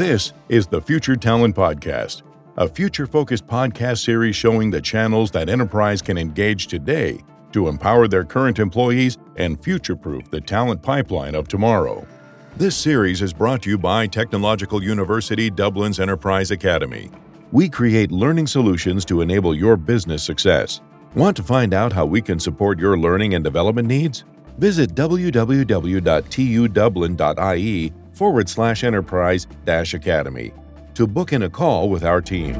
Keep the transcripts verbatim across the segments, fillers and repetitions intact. This is the Future Talent Podcast, a future-focused podcast series showing the channels that enterprise can engage today to empower their current employees and future-proof the talent pipeline of tomorrow. This series is brought to you by Technological University Dublin's Enterprise Academy. We create learning solutions to enable your business success. Want to find out how we can support your learning and development needs? Visit www.tudublin.ie forward slash enterprise dash academy to book in a call with our team.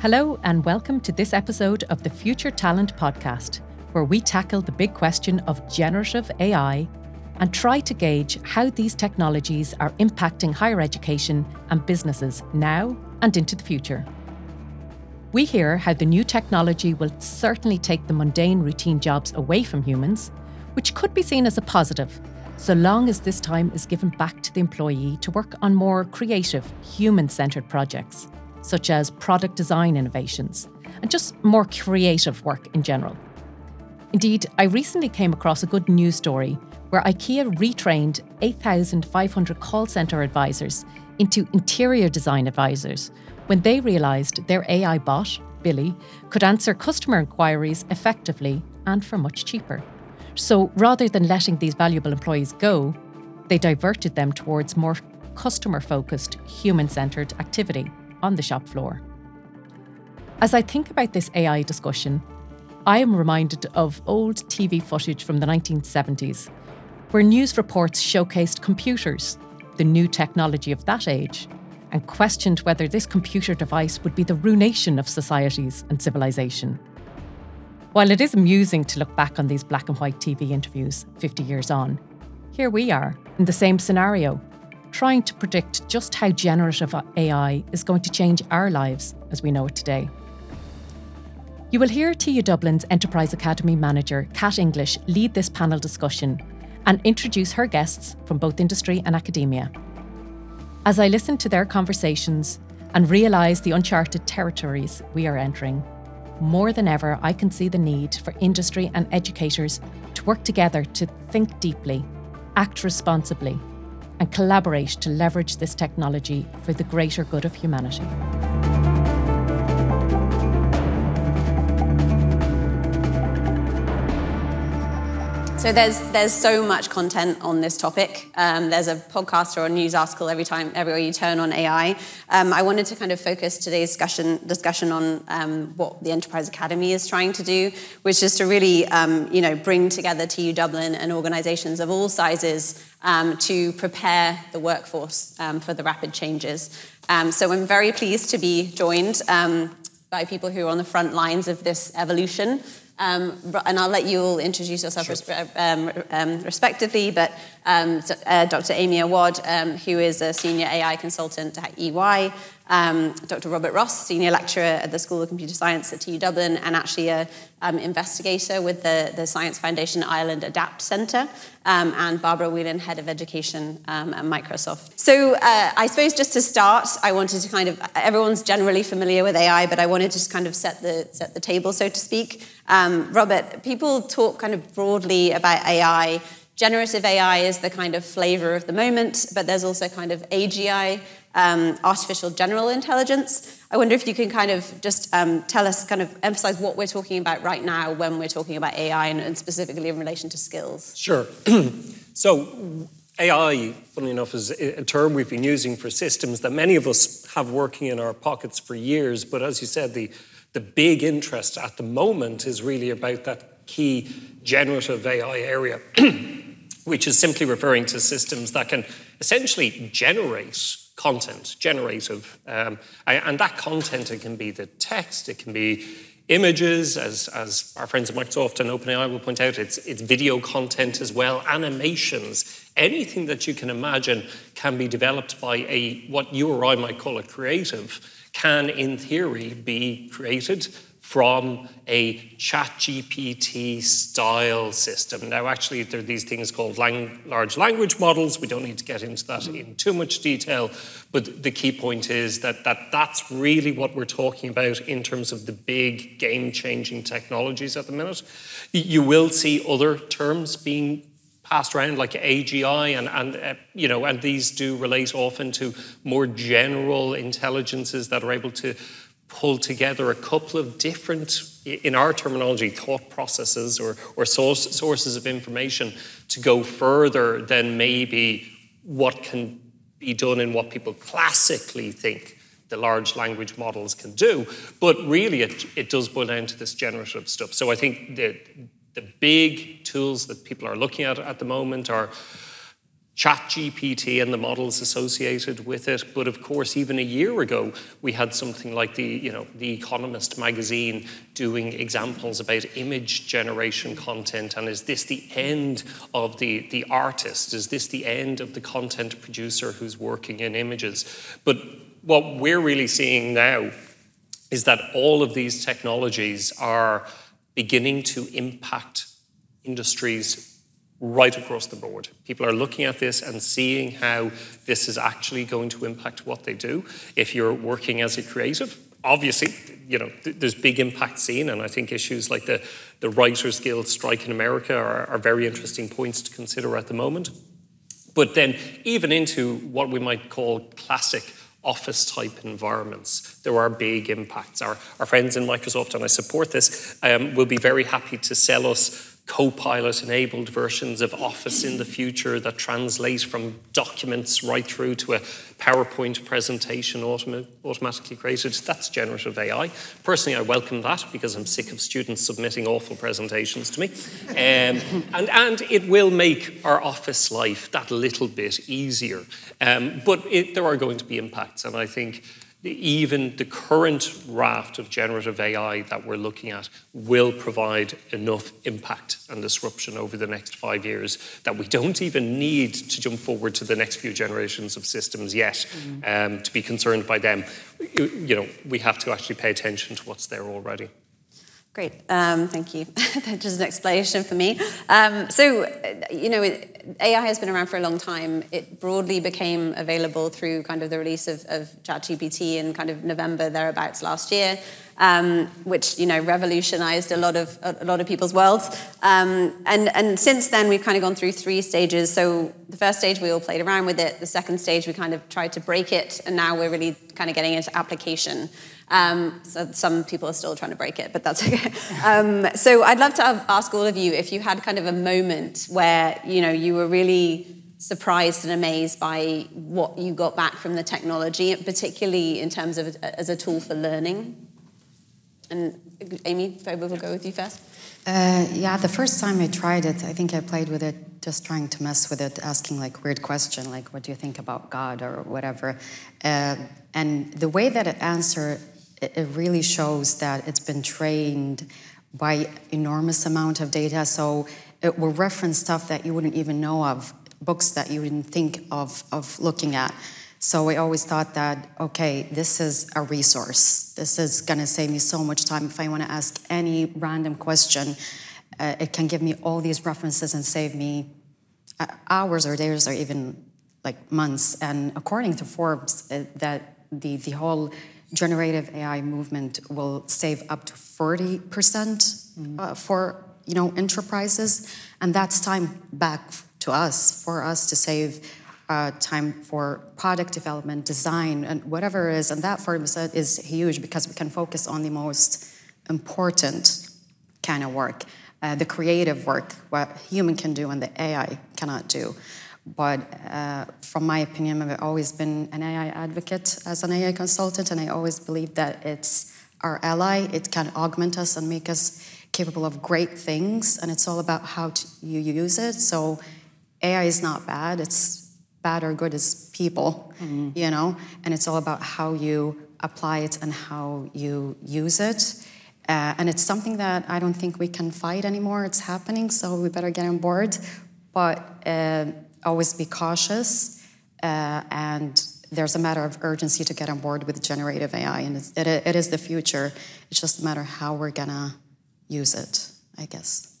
Hello and welcome to this episode of the Future Talent Podcast, where we tackle the big question of generative A I and try to gauge how these technologies are impacting higher education and businesses now and into the future. We hear how the new technology will certainly take the mundane routine jobs away from humans, which could be seen as a positive, so long as this time is given back to the employee to work on more creative, human-centred projects, such as product design innovations, and just more creative work in general. Indeed, I recently came across a good news story where IKEA retrained eight thousand five hundred call centre advisors into interior design advisors when they realised their A I bot, Billy, could answer customer inquiries effectively and for much cheaper. So rather than letting these valuable employees go, they diverted them towards more customer-focused, human-centred activity on the shop floor. As I think about this A I discussion, I am reminded of old T V footage from the nineteen seventies, where news reports showcased computers, the new technology of that age, and questioned whether this computer device would be the ruination of societies and civilization. While it is amusing to look back on these black and white T V interviews fifty years on, here we are in the same scenario, trying to predict just how generative A I is going to change our lives as we know it today. You will hear T U Dublin's Enterprise Academy manager, Kat English, lead this panel discussion and introduce her guests from both industry and academia. As I listen to their conversations and realise the uncharted territories we are entering, more than ever I can see the need for industry and educators to work together to think deeply, act responsibly, and collaborate to leverage this technology for the greater good of humanity. So there's there's so much content on this topic. Um, there's a podcast or a news article every time, everywhere you turn on A I. Um, I wanted to kind of focus today's discussion discussion on um, what the Enterprise Academy is trying to do, which is to really um, you know bring together T U Dublin and organisations of all sizes um, to prepare the workforce um, for the rapid changes. Um, so I'm very pleased to be joined um, by people who are on the front lines of this evolution. Um, and I'll let you all introduce yourself sure. um, um, respectively, but um, uh, Doctor Amy Awad, um, who is a senior A I consultant at E Y, um, Doctor Robert Ross, senior lecturer at the School of Computer Science at T U Dublin, and actually an um, investigator with the, the Science Foundation Ireland ADAPT Centre, um, and Barbara Whelan, head of education um, at Microsoft. So uh, I suppose just to start, I wanted to kind of, everyone's generally familiar with A I, but I wanted to just kind of set the, set the table, so to speak. Um, Robert, people talk kind of broadly about A I. Generative A I is the kind of flavour of the moment, but there's also kind of A G I, um, artificial general intelligence. I wonder if you can kind of just um, tell us, kind of emphasise what we're talking about right now when we're talking about A I and, and specifically in relation to skills. Sure. So A I, funnily enough, is a term we've been using for systems that many of us have working in our pockets for years, but as you said, the The big interest at the moment is really about that key generative A I area, which is simply referring to systems that can essentially generate content, generative. Um, and that content, it can be the text, it can be images, as, as our friends at Microsoft and OpenAI will point out, it's, it's video content as well, animations, anything that you can imagine can be developed by a what you or I might call a creative, can, in theory, be created from a ChatGPT-style system. Now, actually, there are these things called lang- large language models. We don't need to get into that in too much detail, but the key point is that, that that's really what we're talking about in terms of the big game-changing technologies at the minute. You will see other terms being passed around, like A G I, and, and uh, you know, and these do relate often to more general intelligences that are able to pull together a couple of different, in our terminology, thought processes or, or source, sources of information to go further than maybe what can be done in what people classically think the large language models can do. But really, it, it does boil down to this generative stuff. So I think the, the big tools that people are looking at at the moment are ChatGPT and the models associated with it. But of course, even a year ago, we had something like the, you know, The Economist magazine doing examples about image generation content. And is this the end of the, the artist? Is this the end of the content producer who's working in images? But what we're really seeing now is that all of these technologies are beginning to impact industries right across the board. People are looking at this and seeing how this is actually going to impact what they do. If you're working as a creative, obviously, you know, th- there's big impact seen, and I think issues like the, the Writers Guild strike in America are, are very interesting points to consider at the moment. But then even into what we might call classic office-type environments, there are big impacts. Our, our friends in Microsoft, and I support this, um, will be very happy to sell us Copilot-enabled versions of Office in the future that translate from documents right through to a PowerPoint presentation autom- automatically created. That's generative A I. Personally, I welcome that because I'm sick of students submitting awful presentations to me. Um, and, and it will make our office life that little bit easier. Um, but it, there are going to be impacts, and I think even the current raft of generative A I that we're looking at will provide enough impact and disruption over the next five years that we don't even need to jump forward to the next few generations of systems yet mm-hmm. um, to be concerned by them. You, you know, we have to actually pay attention to what's there already. Great, um, thank you. That's just an explanation for me. Um, so, you know, A I has been around for a long time. It broadly became available through kind of the release of, of ChatGPT in kind of November, thereabouts last year, um, which, you know, revolutionized a lot of a lot of people's worlds. Um, and, and since then, we've kind of gone through three stages. So the first stage, we all played around with it. The second stage, we kind of tried to break it. And now we're really kind of getting into application. Um, so some people are still trying to break it, but that's okay. Um, so I'd love to have, ask all of you if you had kind of a moment where, you know, you were really surprised and amazed by what you got back from the technology, particularly in terms of as a tool for learning. And Amy, we'll go with you first. Uh, yeah, the first time I tried it, I think I played with it, just trying to mess with it, asking like weird question, like what do you think about God or whatever. Uh, and the way that it answered, it really shows that it's been trained by enormous amount of data. So it will reference stuff that you wouldn't even know of, books that you wouldn't think of of looking at. So I always thought that, okay, this is a resource. This is going to save me so much time. If I want to ask any random question, uh, it can give me all these references and save me hours or days or even like months. And according to Forbes, uh, that the the whole generative A I movement will save up to forty percent mm-hmm. uh, for, you know, enterprises, and that's time back to us for us to save uh, time for product development, design, and whatever it is. And that for us is huge because we can focus on the most important kind of work, uh, the creative work, what human can do and the A I cannot do. But uh, from my opinion, I've always been an A I advocate as an A I consultant, and I always believe that it's our ally. It can augment us and make us capable of great things, and it's all about how to, you use it. So A I is not bad. It's bad or good as people, mm-hmm. you know, and it's all about how you apply it and how you use it. Uh, and it's something that I don't think we can fight anymore. It's happening, so we better get on board. But uh, always be cautious, uh, and there's a matter of urgency to get on board with generative A I, and it's, it, it is the future. It's just a matter of how we're gonna use it, I guess.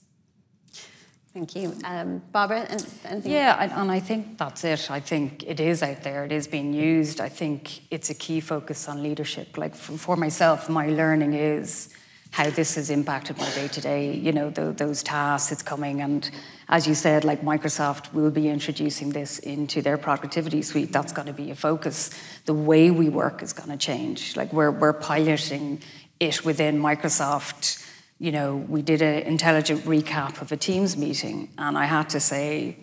Thank you. Um, Barbara, anything? Yeah, and I think that's it. I think it is out there. It is being used. I think it's a key focus on leadership. Like for myself, my learning is how this has impacted my day-to-day, you know, those tasks, it's coming and as you said, like Microsoft will be introducing this into their productivity suite. That's going to be a focus. The way we work is going to change. Like we're, we're piloting it within Microsoft. You know, we did an intelligent recap of a Teams meeting, and I had to say,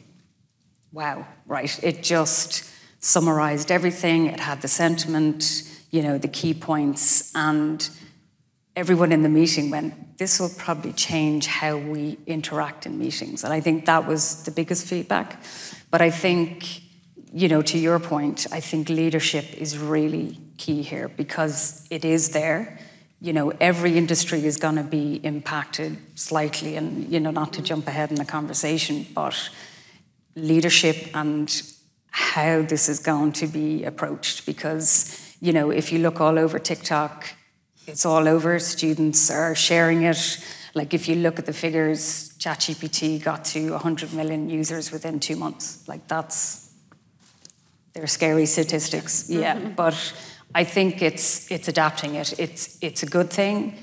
wow, right, it just summarized everything. It had the sentiment, you know, the key points, and everyone in the meeting went, this will probably change how we interact in meetings. And I think that was the biggest feedback. But I think, you know, to your point, I think leadership is really key here because it is there. You know, every industry is going to be impacted slightly, and, you know, not to jump ahead in the conversation, but leadership and how this is going to be approached. Because, you know, if you look all over TikTok, it's all over. Students are sharing it. Like if you look at the figures, ChatGPT got to one hundred million users within two months. Like that's, they're scary statistics. Yeah, mm-hmm. But I think it's it's adapting it. It's it's a good thing,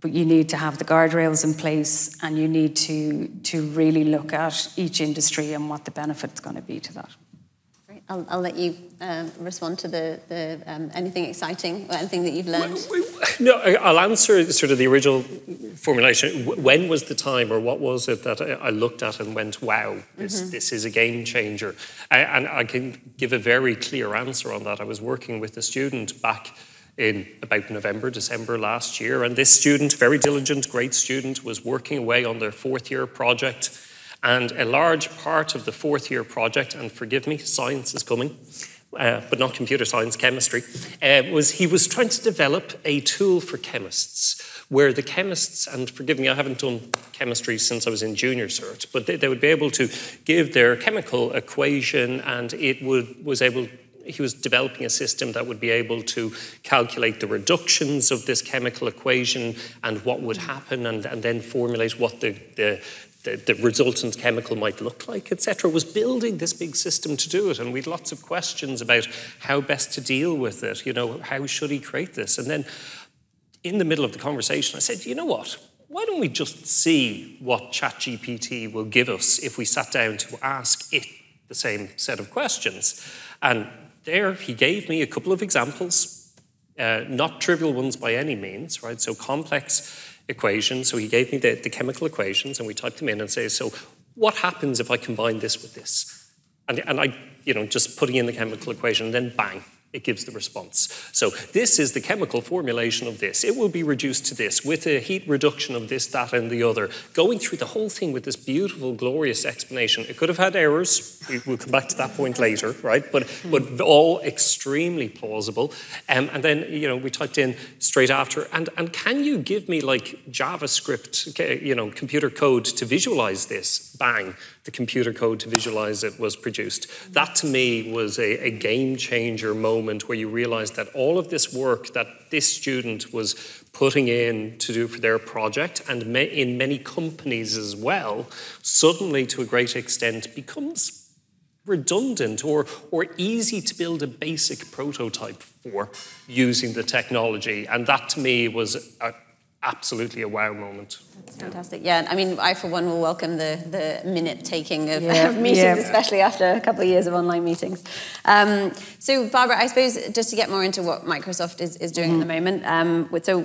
but you need to have the guardrails in place, and you need to to really look at each industry and what the benefit's going to be to that. I'll, I'll let you um, respond to the, the um, anything exciting or anything that you've learned. No, I'll answer sort of the original formulation. When was the time, or what was it that I looked at and went, wow, this, mm-hmm. this is a game changer? I, and I can give a very clear answer on that. I was working with a student back in about November, December last year, and this student, very diligent, great student, was working away on their fourth year project. And a large part of the fourth year project, and forgive me, science is coming, uh, but not computer science, chemistry, uh, was he was trying to develop a tool for chemists where the chemists, and forgive me, I haven't done chemistry since I was in junior cert, but they, they would be able to give their chemical equation, and it would was able he was developing a system that would be able to calculate the reductions of this chemical equation and what would happen, and, and then formulate what the, the The, the resultant chemical might look like, et cetera, was building this big system to do it. And we had lots of questions about how best to deal with it. You know, how should he create this? And then in the middle of the conversation, I said, you know what? Why don't we just see what ChatGPT will give us if we sat down to ask it the same set of questions? And there he gave me a couple of examples, uh, not trivial ones by any means, right? So complex equations. So he gave me the, the chemical equations, and we typed them in and say, so what happens if I combine this with this? And, and I, you know, just putting in the chemical equation, and then bang, it gives the response. So this is the chemical formulation of this. It will be reduced to this with a heat reduction of this, that, and the other. Going through the whole thing with this beautiful, glorious explanation. It could have had errors. We, we'll come back to that point later, right? But but all extremely plausible. Um, and then, you know, we typed in straight after, and, and can you give me, like, JavaScript, you know, computer code to visualize this? Bang. The computer code to visualize it was produced. That to me was a, a game changer moment where you realized that all of this work that this student was putting in to do for their project, and ma- in many companies as well, suddenly to a great extent becomes redundant or, or easy to build a basic prototype for using the technology. And that to me was a absolutely a wow moment. That's fantastic. Yeah, I mean, I for one will welcome the, the minute taking of, yeah, of meetings, yeah. Especially after a couple of years of online meetings. Um, so, Barbara, I suppose just to get more into what Microsoft is, is doing mm-hmm. at the moment, um, with so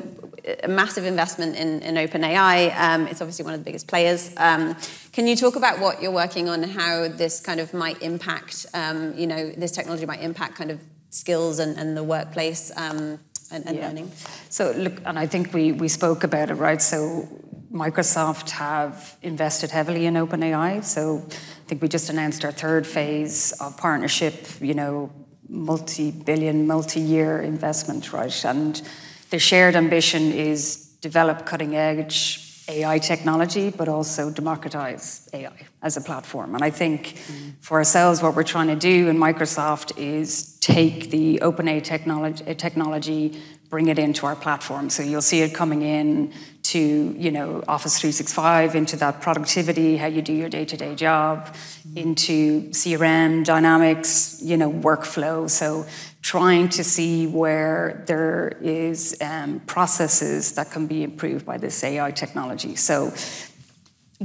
a massive investment in, in OpenAI. Um, it's obviously one of the biggest players. Um, can you talk about what you're working on and how this kind of might impact, um, you know, this technology might impact kind of skills and, and the workplace? Um, And, and yeah. learning. So look, and I think we, we spoke about it, right? So Microsoft have invested heavily in OpenAI. So I think we just announced our third phase of partnership, you know, multi-billion, multi-year investment, right? And the shared ambition is develop cutting-edge A I technology, but also democratize A I as a platform. And I think mm. for ourselves, what we're trying to do in Microsoft is take the OpenAI technology, technology, bring it into our platform. So you'll see it coming in to, you know, Office three sixty-five, into that productivity, how you do your day-to-day job, mm. into C R M, Dynamics, you know, workflow. So trying to see where there is um, processes that can be improved by this A I technology. So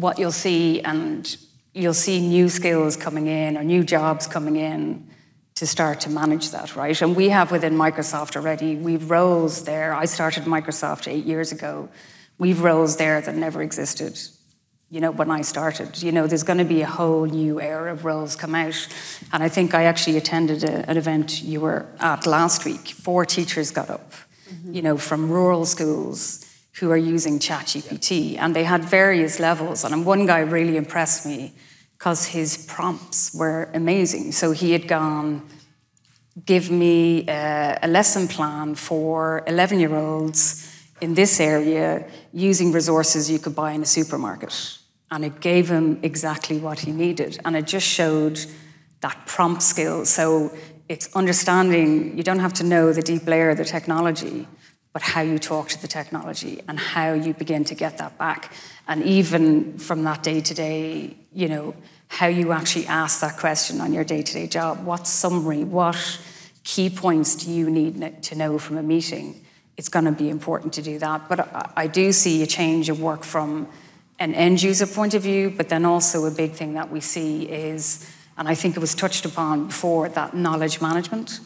what you'll see, and you'll see new skills coming in or new jobs coming in to start to manage that, right? And we have within Microsoft already, we've roles there. I started Microsoft eight years ago. We've roles there that never existed, you know, when I started. You know, there's going to be a whole new era of roles come out. And I think I actually attended a, an event you were at last week. Four teachers got up, mm-hmm. you know, from rural schools who are using ChatGPT. Yeah. And they had various levels. And one guy really impressed me because his prompts were amazing. So he had gone, give me a, a lesson plan for eleven-year-olds in this area using resources you could buy in a supermarket. And it gave him exactly what he needed. And it just showed that prompt skill. So it's understanding, you don't have to know the deep layer of the technology, but how you talk to the technology and how you begin to get that back. And even from that day-to-day, you know, how you actually ask that question on your day-to-day job. What summary, what key points do you need to know from a meeting? It's going to be important to do that. But I do see a change of work from an end-user point of view, but then also a big thing that we see is, and I think it was touched upon before, that knowledge management,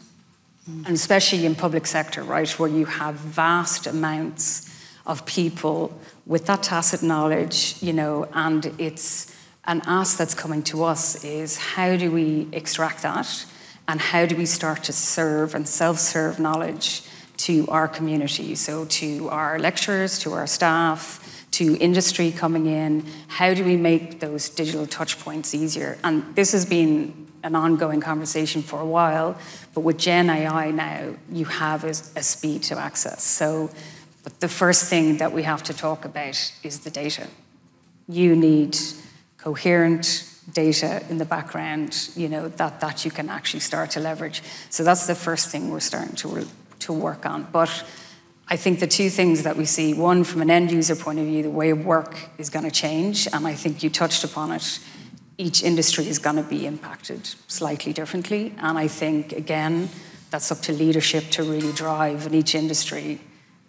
mm. and especially in public sector, right, where you have vast amounts of people with that tacit knowledge, you know, and it's an ask that's coming to us is how do we extract that and how do we start to serve and self-serve knowledge to our community, so to our lecturers, to our staff, to industry coming in. How do we make those digital touch points easier? And this has been an ongoing conversation for a while, but with Gen A I now, you have a, a speed to access. So but the first thing that we have to talk about is the data. You need coherent data in the background, you know, that, that you can actually start to leverage. So that's the first thing we're starting to re- to work on. But I think the two things that we see, one, from an end user point of view, the way of work is going to change, and I think you touched upon it. Each industry is going to be impacted slightly differently, and I think, again, that's up to leadership to really drive in each industry.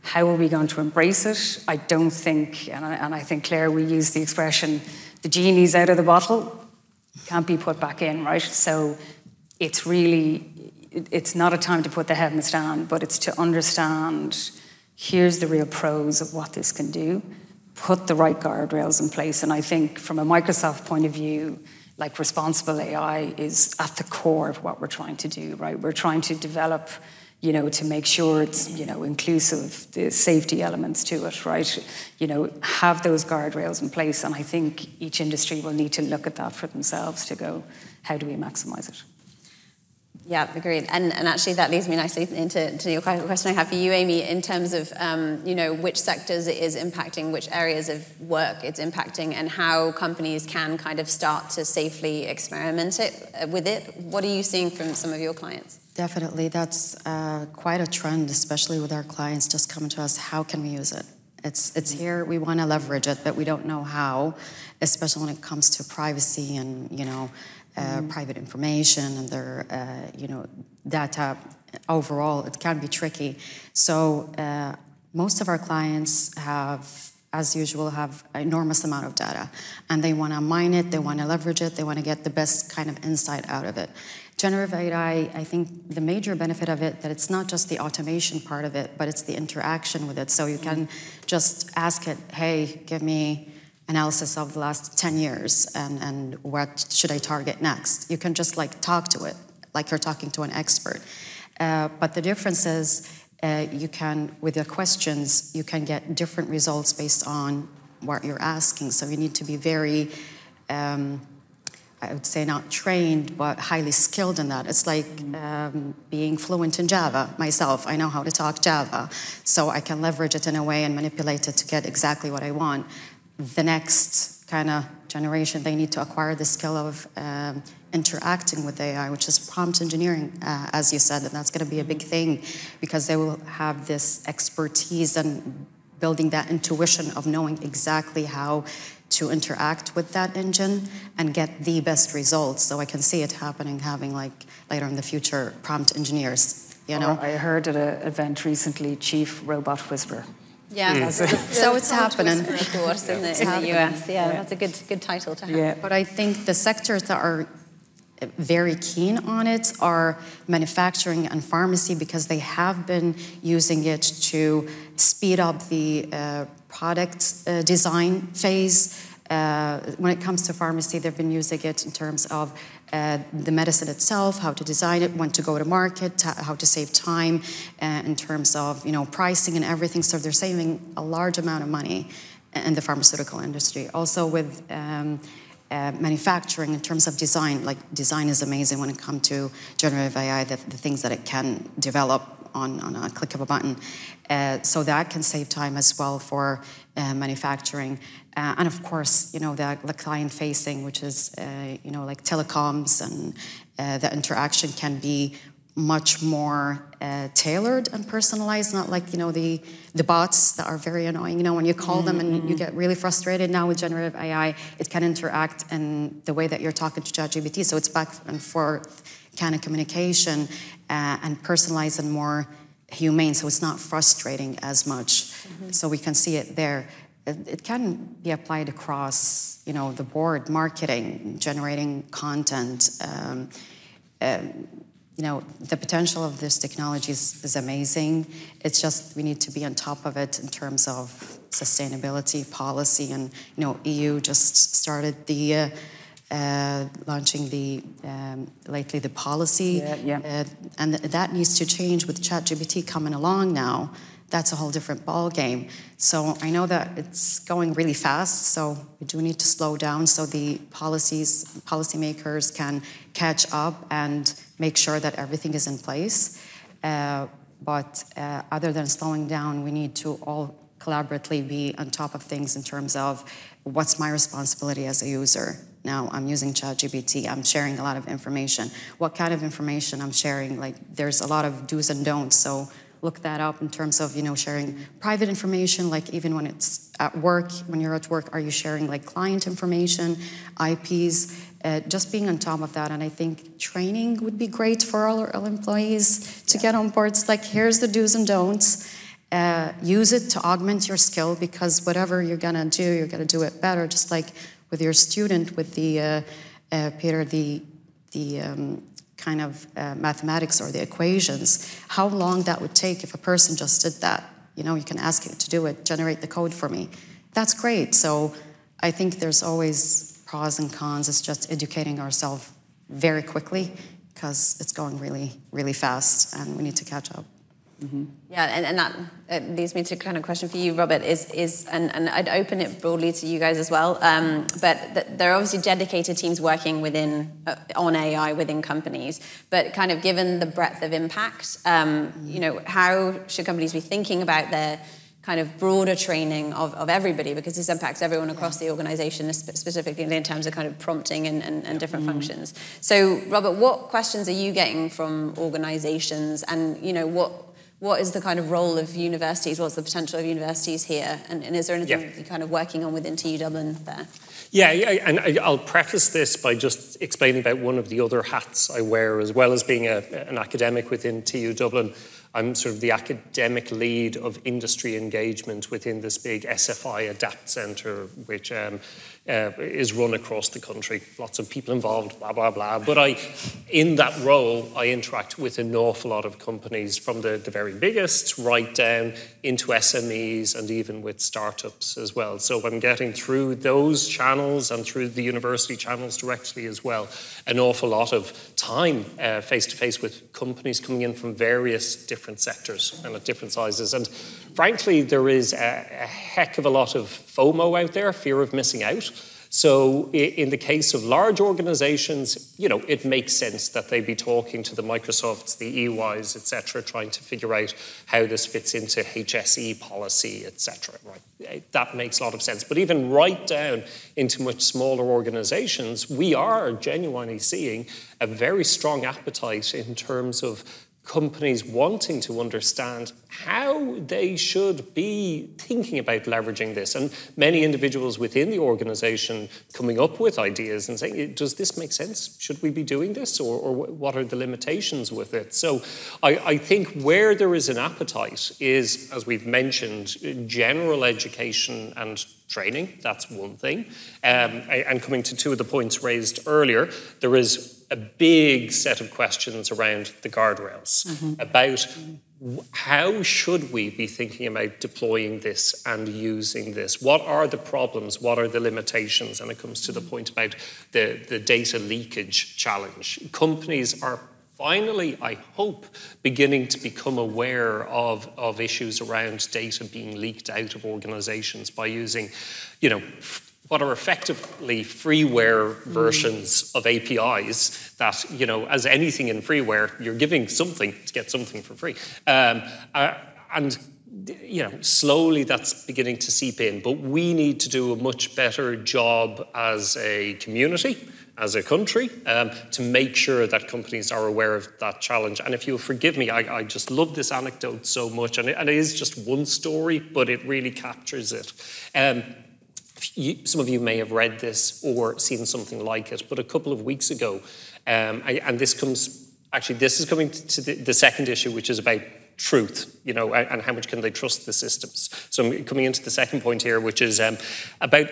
How are we going to embrace it? I don't think, and I, and I think, Claire, we use the expression, the genie's out of the bottle, can't be put back in, right? So it's really... It's not a time to put the head in the sand, but it's to understand, here's the real pros of what this can do, put the right guardrails in place. And I think from a Microsoft point of view, like responsible A I is at the core of what we're trying to do, right? We're trying to develop, you know, to make sure it's, you know, inclusive, the safety elements to it, right? You know, have those guardrails in place. And I think each industry will need to look at that for themselves to go, how do we maximize it? Yeah, agreed. And and actually that leads me nicely into to your question I have for you, Amy, in terms of, um, you know, which sectors it is impacting, which areas of work it's impacting, and how companies can kind of start to safely experiment it with it. What are you seeing from some of your clients? Definitely. That's uh, quite a trend, especially with our clients just coming to us. How can we use it? It's it's here. We want to leverage it, but we don't know how, especially when it comes to privacy and, you know, Uh, mm. private information and their, uh, you know, data. Overall, it can be tricky. So uh, most of our clients have, as usual, have an enormous amount of data, and they want to mine it, they want to leverage it, they want to get the best kind of insight out of it. Generative A I, I think the major benefit of it, that it's not just the automation part of it, but it's the interaction with it. So you mm. can just ask it, hey, give me analysis of the last ten years and, and what should I target next. You can just like talk to it like you're talking to an expert. Uh, but the difference is uh, you can, with your questions, you can get different results based on what you're asking. So you need to be very, um, I would say not trained, but highly skilled in that. It's like um, being fluent in Java myself. I know how to talk Java. So I can leverage it in a way and manipulate it to get exactly what I want. The next kind of generation, they need to acquire the skill of um, interacting with A I, which is prompt engineering, uh, as you said, and that's going to be a big thing because they will have this expertise and building that intuition of knowing exactly how to interact with that engine and get the best results. So I can see it happening, having like later in the future prompt engineers, you know. Or I heard at an event recently, Chief Robot Whisperer. Yeah, mm. so, so it's happening. Of course, in, yeah. the, in happening. the U S, yeah, yeah, that's a good good title to have. Yeah. But I think the sectors that are very keen on it are manufacturing and pharmacy, because they have been using it to speed up the uh, product uh, design phase. Uh, when it comes to pharmacy, they've been using it in terms of Uh, the medicine itself, how to design it, when to go to market, how to save time uh, in terms of you know pricing and everything. So they're saving a large amount of money in the pharmaceutical industry. Also with um, uh, manufacturing in terms of design, like design is amazing when it comes to generative A I, that the things that it can develop on, on a click of a button. Uh, so that can save time as well for uh, manufacturing. Uh, and of course, you know, the, the client facing, which is, uh, you know, like telecoms, and uh, the interaction can be much more uh, tailored and personalized, not like, you know, the, the bots that are very annoying. You know, when you call mm-hmm. them and you get really frustrated, now with generative A I, it can interact in the way that you're talking to ChatGPT. So it's back and forth kind of communication uh, and personalized and more humane. So it's not frustrating as much. Mm-hmm. So we can see it there. It can be applied across, you know, the board, marketing, generating content. Um, uh, you know, the potential of this technology is, is amazing. It's just we need to be on top of it in terms of sustainability policy. And, you know, E U just started the uh, uh, launching the, um, lately the policy. Yeah, yeah. Uh, and th that needs to change with ChatGPT coming along now. That's a whole different ball game. So I know that it's going really fast, so we do need to slow down so the policies, policymakers can catch up and make sure that everything is in place. Uh, but uh, other than slowing down, we need to all collaboratively be on top of things in terms of what's my responsibility as a user. Now I'm using ChatGPT, I'm sharing a lot of information. What kind of information I'm sharing? Like, there's a lot of do's and don'ts, so look that up in terms of, you know, sharing private information, like even when it's at work, when you're at work, are you sharing like client information, I Ps, uh, just being on top of that. And I think training would be great for all our all employees to yeah. get on board. It's like, here's the do's and don'ts. Uh, use it to augment your skill, because whatever you're gonna do, you're gonna do it better. Just like with your student, with the, uh, uh, Peter, the, the, um, kind of uh, mathematics or the equations, how long that would take if a person just did that. You know, you can ask it to do it, generate the code for me. That's great. So I think there's always pros and cons. It's just educating ourselves very quickly, because it's going really, really fast and we need to catch up. Mm-hmm. Yeah, and, and that uh, leads me to kind of question for you, Robert, is, is and, and I'd open it broadly to you guys as well, um, but th there are obviously dedicated teams working within, uh, on A I within companies, but kind of given the breadth of impact, um, you know, how should companies be thinking about their kind of broader training of, of everybody, because this impacts everyone across the organization, specifically in terms of kind of prompting and, and, and different mm. functions. So, Robert, what questions are you getting from organizations, and, you know, what What is the kind of role of universities? What's the potential of universities here? And, and is there anything yeah. you're kind of working on within T U Dublin there? Yeah, and I'll preface this by just explaining about one of the other hats I wear. As well as being a, an academic within T U Dublin, I'm sort of the academic lead of industry engagement within this big S F I ADAPT Centre, which um, uh, is run across the country. Lots of people involved, blah, blah, blah. But I, in that role, I interact with an awful lot of companies, from the, the very biggest right down into S M Es, and even with startups as well. So I'm getting through those channels and through the university channels directly as well, an awful lot of time uh, face to face with companies coming in from various different different sectors and at different sizes. And frankly, there is a, a heck of a lot of FOMO out there, fear of missing out. So in the case of large organizations, you know, it makes sense that they be talking to the Microsofts, the E Ys, et cetera, trying to figure out how this fits into H S E policy, et cetera, right? That makes a lot of sense. But even right down into much smaller organizations, we are genuinely seeing a very strong appetite in terms of companies wanting to understand how they should be thinking about leveraging this, and many individuals within the organisation coming up with ideas and saying, does this make sense? Should we be doing this? Or, or what are the limitations with it? So I, I think where there is an appetite is, as we've mentioned, general education and training. That's one thing. Um, and coming to two of the points raised earlier, there is a big set of questions around the guardrails, mm-hmm. about how should we be thinking about deploying this and using this? What are the problems? What are the limitations? And it comes to the point about the, the data leakage challenge. Companies are finally, I hope, beginning to become aware of, of issues around data being leaked out of organizations by using, you know, what are effectively freeware versions mm. of A P Is that, you know, as anything in freeware, you're giving something to get something for free. Um, uh, and, you know, slowly that's beginning to seep in. But we need to do a much better job as a community, as a country, um, to make sure that companies are aware of that challenge. And if you'll forgive me, I, I just love this anecdote so much. And it, and it is just one story, but it really captures it. Um, You, some of you may have read this or seen something like it, but a couple of weeks ago, um, I, and this comes, actually this is coming to the, the second issue, which is about truth, you know, and, and how much can they trust the systems. So I'm coming into the second point here, which is um, about,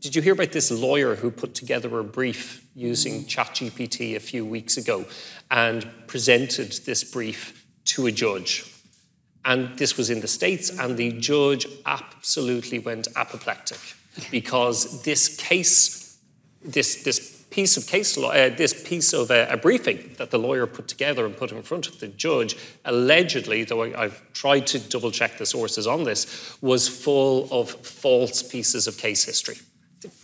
did you hear about this lawyer who put together a brief using ChatGPT a few weeks ago and presented this brief to a judge? And this was in the States, and the judge absolutely went apoplectic. Because this case, this this piece of case law, uh, this piece of uh, a briefing that the lawyer put together and put in front of the judge, allegedly, though I, I've tried to double check the sources on this, was full of false pieces of case history.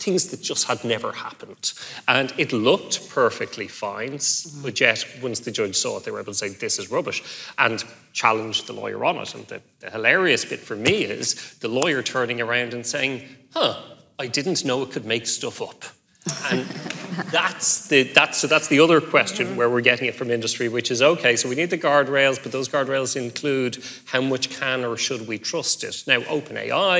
Things that just had never happened. And it looked perfectly fine, but yet once the judge saw it, they were able to say, this is rubbish, and challenged the lawyer on it. And the, the hilarious bit for me is the lawyer turning around and saying, huh, I didn't know it could make stuff up. And that's the that's so that's the other question where we're getting it from industry, which is, okay, so we need the guardrails, but those guardrails include how much can or should we trust it? Now, OpenAI,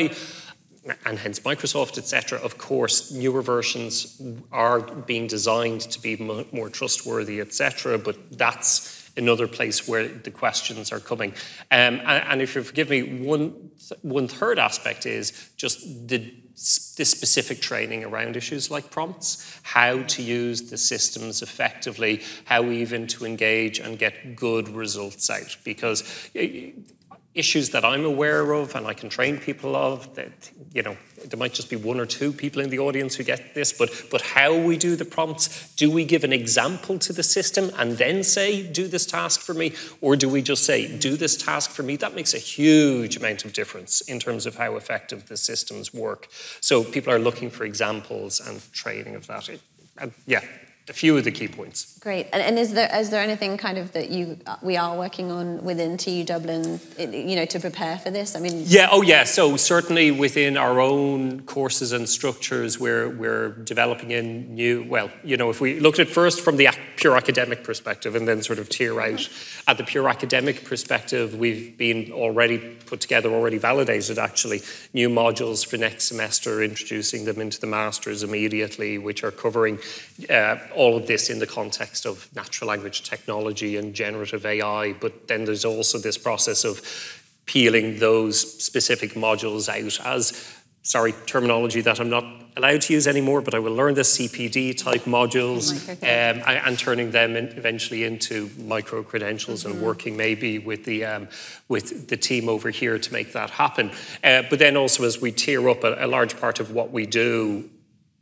and hence Microsoft, et cetera, of course, newer versions are being designed to be more trustworthy, et cetera, but that's another place where the questions are coming. Um, and, and if you forgive me, one, one third aspect is just the, the specific training around issues like prompts, how to use the systems effectively, how even to engage and get good results out. Because issues that I'm aware of and I can train people of, that, you know, there might just be one or two people in the audience who get this, but but how we do the prompts, do we give an example to the system and then say, do this task for me? Or do we just say, do this task for me? That makes a huge amount of difference in terms of how effective the systems work. So people are looking for examples and training of that. It, and yeah. A few of the key points. Great. And, and is there is there anything kind of that you we are working on within T U Dublin, you know, to prepare for this? I mean, yeah, oh yeah. So certainly within our own courses and structures, we're we're developing in new. Well, you know, if we looked at first from the pure academic perspective, and then sort of tier out at the pure academic perspective, we've been already put together, already validated actually, new modules for next semester, introducing them into the masters immediately, which are covering. Uh, all of this in the context of natural language technology and generative A I, but then there's also this process of peeling those specific modules out as, sorry, terminology that I'm not allowed to use anymore, but I will learn the C P D type modules um, and turning them in eventually into micro-credentials mm-hmm. and working maybe with the um, with the team over here to make that happen. Uh, but then also as we tier up, a, a large part of what we do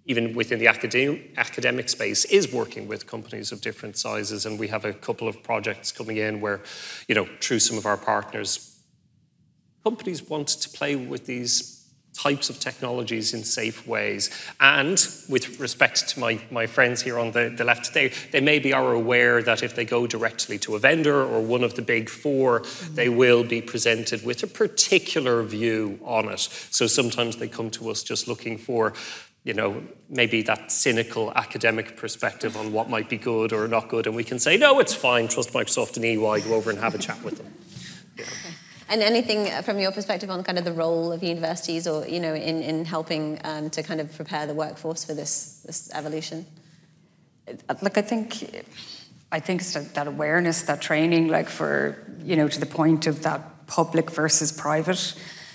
even within the academic academic space, is working with companies of different sizes. And we have a couple of projects coming in where, you know, through some of our partners, companies want to play with these types of technologies in safe ways. And with respect to my, my friends here on the, the left, they, they maybe are aware that if they go directly to a vendor or one of the big four, mm-hmm. they will be presented with a particular view on it. So sometimes they come to us just looking for you know, maybe that cynical academic perspective on what might be good or not good, and we can say, no, it's fine, trust Microsoft and E Y, go over and have a chat with them. Yeah. And anything from your perspective on kind of the role of universities or, you know, in, in helping um, to kind of prepare the workforce for this, this evolution? Look, I think, I think it's that awareness, that training, like for, you know, to the point of that public versus private.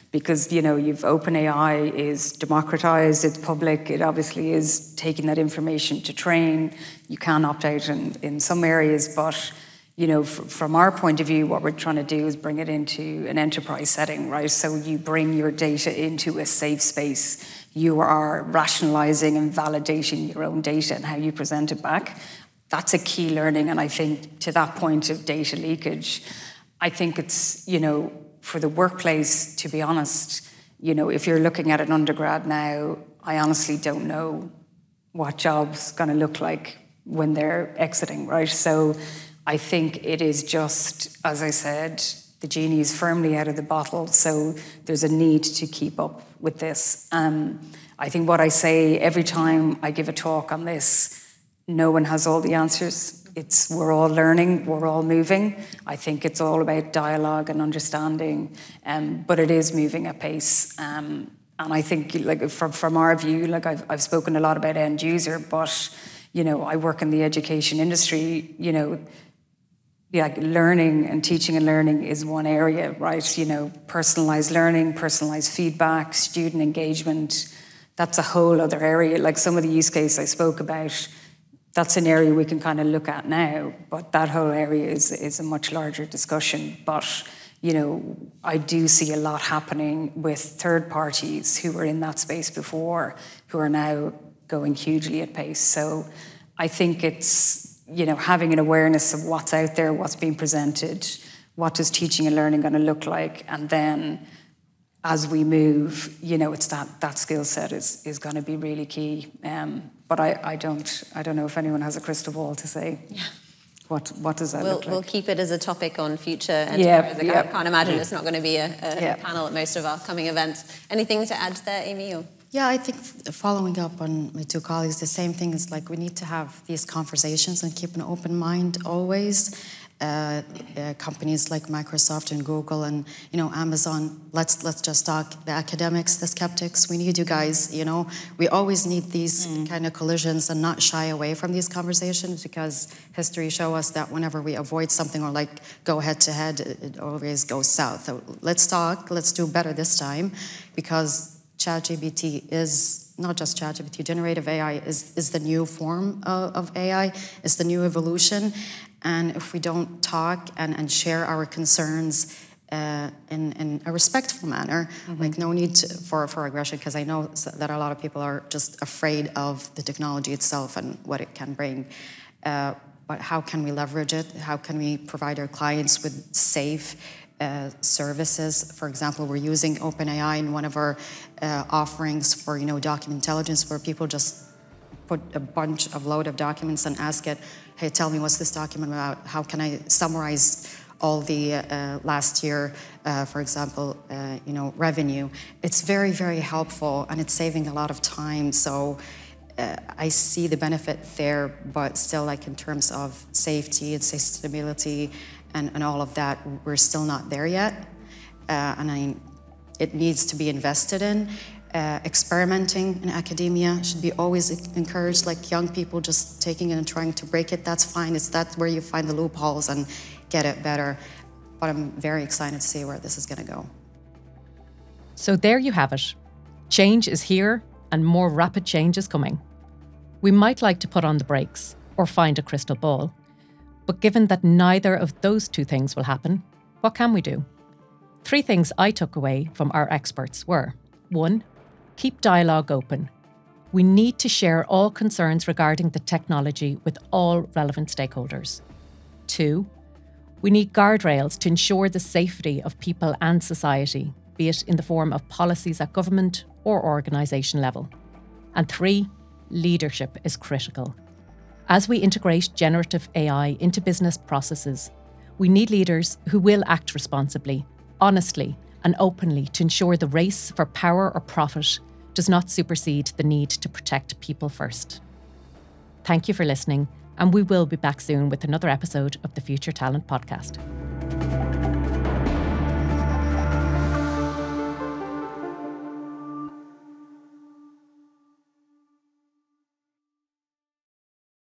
Because, you know, you've OpenAI is democratized, it's public, it obviously is taking that information to train. You can opt out in, in some areas, but, you know, f- from our point of view, what we're trying to do is bring it into an enterprise setting, right? So you bring your data into a safe space. You are rationalizing and validating your own data and how you present it back. That's a key learning, and I think to that point of data leakage, I think it's, you know, for the workplace, to be honest, you know, if you're looking at an undergrad now, I honestly don't know what jobs going to look like when they're exiting, right? So I think it is just, as I said, the genie is firmly out of the bottle, so there's a need to keep up with this. Um, I think what I say every time I give a talk on this, no one has all the answers. It's, we're all learning, we're all moving. I think it's all about dialogue and understanding, um, but it is moving at pace. Um, and I think, like from from our view, like I've I've spoken a lot about end user, but you know, I work in the education industry. You know, yeah, learning and teaching and learning is one area, right? You know, personalized learning, personalized feedback, student engagement. That's a whole other area. Like some of the use cases I spoke about. That's an area we can kind of look at now, but that whole area is, is a much larger discussion. But, you know, I do see a lot happening with third parties who were in that space before, who are now going hugely at pace. So I think it's, you know, having an awareness of what's out there, what's being presented, what is teaching and learning going to look like, and then as we move, you know, it's that that skill set is is going to be really key. Um, but I, I don't I don't know if anyone has a crystal ball to say. Yeah. What what does that we'll, look like? We'll keep it as a topic on future enterprises. Yeah, like yeah. I can't imagine yeah. it's not going to be a, a yeah. panel at most of our coming events. Anything to add there, Amy? Or? Yeah, I think following up on my two colleagues, the same thing is like we need to have these conversations and keep an open mind always. Uh, uh, companies like Microsoft and Google and, you know, Amazon, let's let's just talk, the academics, the skeptics, we need you guys, you know. We always need these mm. kind of collisions and not shy away from these conversations, because history shows us that whenever we avoid something or, like, go head-to-head, it, it always goes south. So let's talk, let's do better this time, because ChatGPT is... not just ChatGPT, generative A I is, is the new form of, of A I, it's the new evolution, and if we don't talk and, and share our concerns uh, in, in a respectful manner, mm-hmm. like no need to, for, for aggression, because I know that a lot of people are just afraid of the technology itself and what it can bring, uh, but how can we leverage it? How can we provide our clients with safe Uh, services? For example, we're using OpenAI in one of our uh, offerings for, you know, document intelligence, where people just put a bunch of load of documents and ask it, hey, tell me what's this document about? How can I summarize all the uh, last year, uh, for example, uh, you know, revenue? It's very, very helpful, and it's saving a lot of time. So uh, I see the benefit there, but still, like in terms of safety and sustainability, And, and all of that, we're still not there yet, uh, and I, it needs to be invested in. Uh, experimenting in academia should be always encouraged, like young people just taking it and trying to break it, that's fine, it's that's where you find the loopholes and get it better, but I'm very excited to see where this is going to go. So there you have it. Change is here, and more rapid change is coming. We might like to put on the brakes, or find a crystal ball. But given that neither of those two things will happen, what can we do? Three things I took away from our experts were: one, keep dialogue open. We need to share all concerns regarding the technology with all relevant stakeholders. Two, we need guardrails to ensure the safety of people and society, be it in the form of policies at government or organisation level. And three, leadership is critical. As we integrate generative A I into business processes, we need leaders who will act responsibly, honestly, and openly to ensure the race for power or profit does not supersede the need to protect people first. Thank you for listening, and we will be back soon with another episode of the Future Talent Podcast.